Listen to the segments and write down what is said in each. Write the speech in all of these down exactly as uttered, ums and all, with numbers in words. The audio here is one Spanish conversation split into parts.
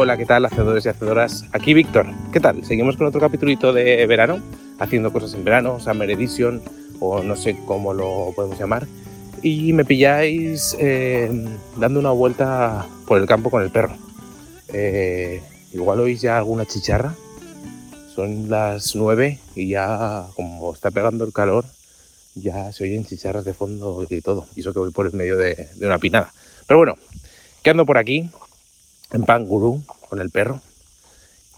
Hola, ¿qué tal, hacedores y hacedoras? Aquí Víctor. ¿Qué tal? Seguimos con otro capitulito de verano, haciendo cosas en verano, Summer Edition, o no sé cómo lo podemos llamar. Y me pilláis eh, dando una vuelta por el campo con el perro. Eh, igual oís ya alguna chicharra. Son las nueve y ya, como está pegando el calor, ya se oyen chicharras de fondo y todo. Y eso que voy por el medio de, de una pinada. Pero bueno, que ando por aquí, en plan gurú, con el perro.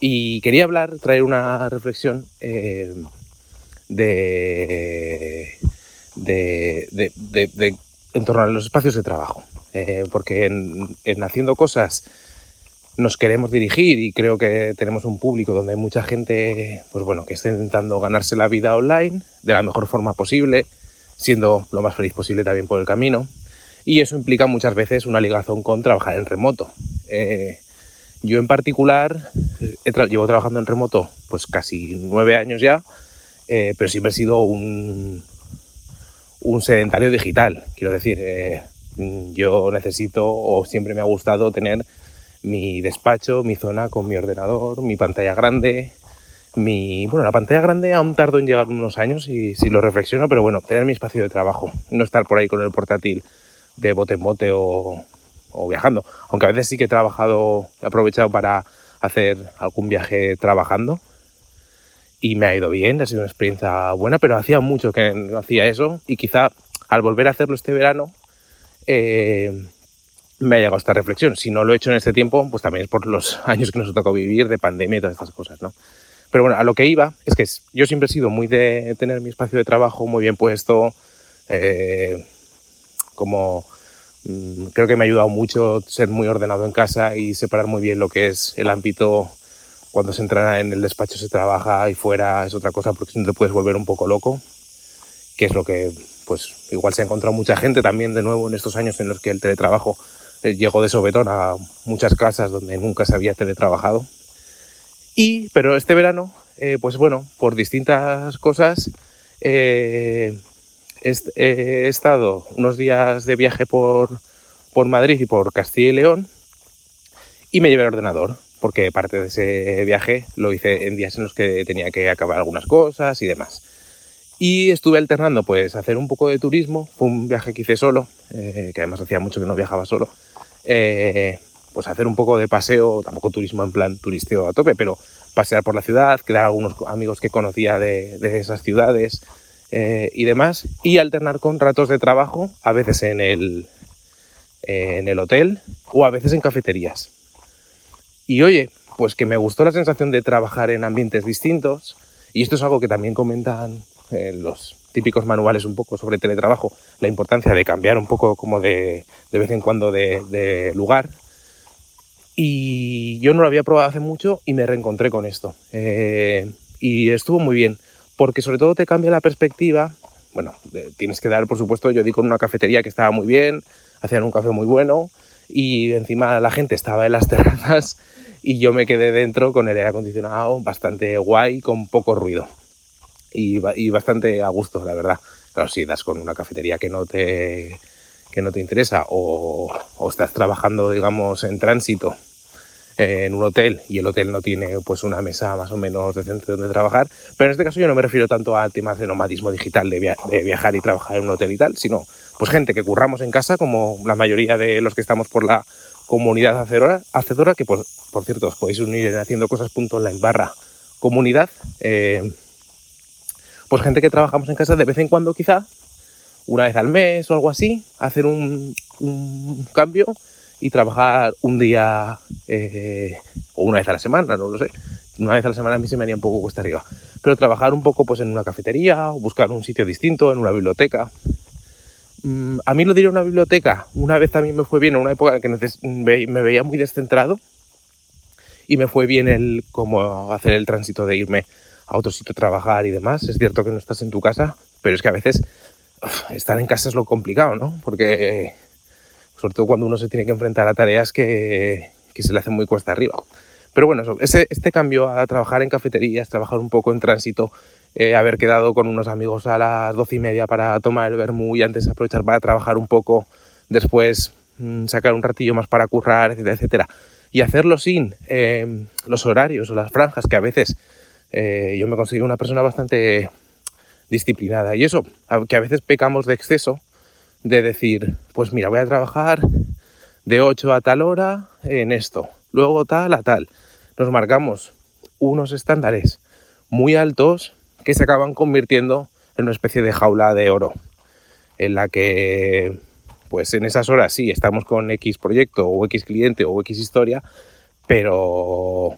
Y quería hablar, traer una reflexión eh, de... De, de, de, de, en torno a los espacios de trabajo, eh, porque en, en Haciendo Cosas nos queremos dirigir y creo que tenemos un público donde hay mucha gente, pues bueno, que está intentando ganarse la vida online de la mejor forma posible, siendo lo más feliz posible también por el camino, y eso implica muchas veces una ligazón con trabajar en remoto. Eh, yo en particular he tra- llevo trabajando en remoto pues casi nueve años ya, eh, pero siempre he sido un un sedentario digital, quiero decir, eh, yo necesito o siempre me ha gustado tener mi despacho, mi zona con mi ordenador, mi pantalla grande, mi... Bueno, la pantalla grande aún tardo en llegar unos años y si lo reflexiono, pero bueno, tener mi espacio de trabajo, no estar por ahí con el portátil de bote en bote o, o viajando, aunque a veces sí que he trabajado, he aprovechado para hacer algún viaje trabajando, y me ha ido bien, ha sido una experiencia buena, pero hacía mucho que no hacía eso y quizá al volver a hacerlo este verano eh, me ha llegado esta reflexión. Si no lo he hecho en este tiempo, pues también es por los años que nos tocó vivir de pandemia y todas estas cosas, ¿no? Pero bueno, a lo que iba es que yo siempre he sido muy de tener mi espacio de trabajo muy bien puesto, eh, como mmm, creo que me ha ayudado mucho ser muy ordenado en casa y separar muy bien lo que es el ámbito. Cuando se entra en el despacho se trabaja y fuera es otra cosa, porque si no te puedes volver un poco loco, que es lo que pues igual se ha encontrado mucha gente también de nuevo en estos años en los que el teletrabajo llegó de sopetón a muchas casas donde nunca se había teletrabajado. Y, pero este verano, eh, pues bueno, por distintas cosas, eh, he estado unos días de viaje por, por Madrid y por Castilla y León y me llevé el ordenador, porque parte de ese viaje lo hice en días en los que tenía que acabar algunas cosas y demás. Y estuve alternando, pues, hacer un poco de turismo. Fue un viaje que hice solo, eh, que además hacía mucho que no viajaba solo. Eh, pues hacer un poco de paseo, tampoco turismo en plan turisteo a tope, pero pasear por la ciudad, crear algunos amigos que conocía de, de esas ciudades eh, y demás. Y alternar con ratos de trabajo, a veces en el, eh, en el hotel o a veces en cafeterías. Y oye, pues que me gustó la sensación de trabajar en ambientes distintos, y esto es algo que también comentan eh, los típicos manuales un poco sobre teletrabajo, la importancia de cambiar un poco como de, de vez en cuando de, de lugar. Y yo no lo había probado hace mucho y me reencontré con esto. Eh, y estuvo muy bien, porque sobre todo te cambia la perspectiva. Bueno, tienes que dar, por supuesto, yo di con una cafetería que estaba muy bien, hacían un café muy bueno, y encima la gente estaba en las terrazas y yo me quedé dentro con el aire acondicionado bastante guay, con poco ruido y, y bastante a gusto, la verdad. Claro, si das con una cafetería que no te, que no te interesa o, o estás trabajando, digamos, en tránsito eh, en un hotel y el hotel no tiene pues una mesa más o menos decente donde trabajar, pero en este caso yo no me refiero tanto a temas de nomadismo digital, de, via- de viajar y trabajar en un hotel y tal, sino pues gente que curramos en casa, como la mayoría de los que estamos por la Comunidad Hacedora, hacedora que por, por cierto os podéis unir en haciendocosas.online barra comunidad, eh, pues gente que trabajamos en casa de vez en cuando, quizá una vez al mes o algo así, hacer un, un cambio y trabajar un día eh, o una vez a la semana, no lo sé, una vez a la semana a mí se me haría un poco cuesta arriba, pero trabajar un poco pues en una cafetería o buscar un sitio distinto, en una biblioteca. A mí lo diré una biblioteca. Una vez también me fue bien, en una época en que me veía muy descentrado y me fue bien el como hacer el tránsito de irme a otro sitio a trabajar y demás. Es cierto que no estás en tu casa, pero es que a veces estar en casa es lo complicado, ¿no? Porque sobre todo cuando uno se tiene que enfrentar a tareas que, que se le hacen muy cuesta arriba. Pero bueno, ese, este cambio a trabajar en cafeterías, trabajar un poco en tránsito, Eh, haber quedado con unos amigos a las doce y media para tomar el vermú y antes aprovechar para trabajar un poco, después mmm, sacar un ratillo más para currar, etcétera, etcétera. y hacerlo sin eh, los horarios o las franjas, que a veces eh, yo me considero una persona bastante disciplinada, y eso, que a veces pecamos de exceso, de decir, pues mira, voy a trabajar de ocho a tal hora en esto, luego tal a tal. Nos marcamos unos estándares muy altos que se acaban convirtiendo en una especie de jaula de oro, en la que, pues en esas horas sí, estamos con X proyecto o X cliente o X historia, pero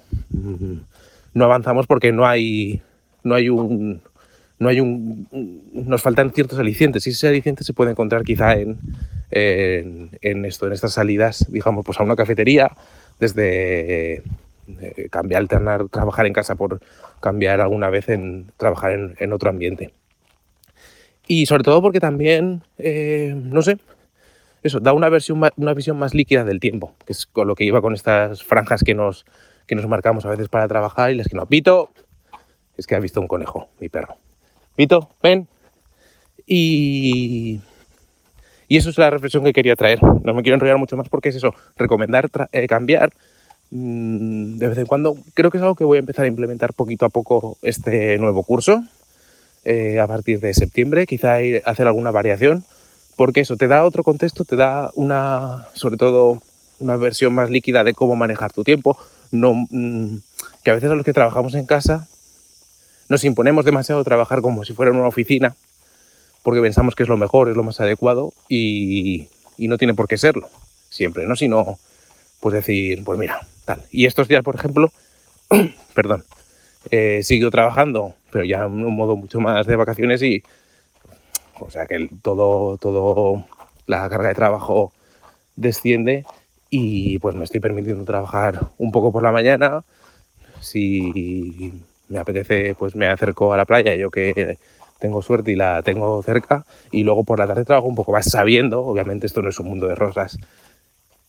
no avanzamos porque no hay, no hay un... No hay un, nos faltan ciertos alicientes, y ese aliciente se puede encontrar quizá en, en, en, esto, en estas salidas, digamos, pues a una cafetería, desde eh, cambiar, alternar, trabajar en casa por cambiar alguna vez en trabajar en, en otro ambiente. Y sobre todo porque también, eh, no sé, eso, da una, versión, una visión más líquida del tiempo, que es con lo que iba con estas franjas que nos, que nos marcamos a veces para trabajar, y las que no. Pito, es que ha visto un conejo, mi perro. Vito, ven. Y... y eso es la reflexión que quería traer. No me quiero enrollar mucho más porque es eso, recomendar tra- eh, cambiar mm, de vez en cuando. Creo que es algo que voy a empezar a implementar poquito a poco este nuevo curso, eh, a partir de septiembre, quizá hacer alguna variación, porque eso te da otro contexto, te da una, sobre todo, una versión más líquida de cómo manejar tu tiempo. No, mm, que a veces a los que trabajamos en casa nos imponemos demasiado trabajar como si fuera en una oficina, porque pensamos que es lo mejor, es lo más adecuado, y, y no tiene por qué serlo siempre, ¿no? Sino, pues decir, pues mira, tal. Y estos días, por ejemplo, perdón, eh, sigo trabajando, pero ya en un modo mucho más de vacaciones, y, o sea, que todo, todo la carga de trabajo desciende, y pues me estoy permitiendo trabajar un poco por la mañana, si... me apetece, pues me acerco a la playa, yo que tengo suerte y la tengo cerca, y luego por la tarde trabajo un poco más, sabiendo, obviamente esto no es un mundo de rosas,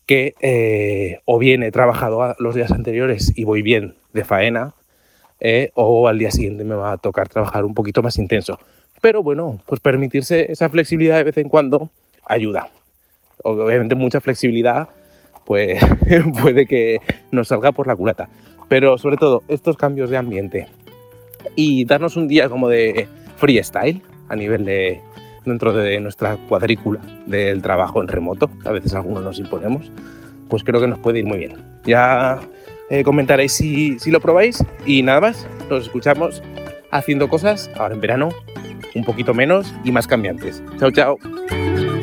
que eh, o bien he trabajado los días anteriores y voy bien de faena, eh, o al día siguiente me va a tocar trabajar un poquito más intenso. Pero bueno, pues permitirse esa flexibilidad de vez en cuando ayuda. Obviamente mucha flexibilidad, pues puede que nos salga por la culata. Pero sobre todo, estos cambios de ambiente y darnos un día como de freestyle a nivel de dentro de nuestra cuadrícula del trabajo en remoto, a veces algunos nos imponemos, pues creo que nos puede ir muy bien. Ya eh, comentaréis si, si lo probáis, y nada más, nos escuchamos haciendo cosas ahora en verano, un poquito menos y más cambiantes. Chao, chao.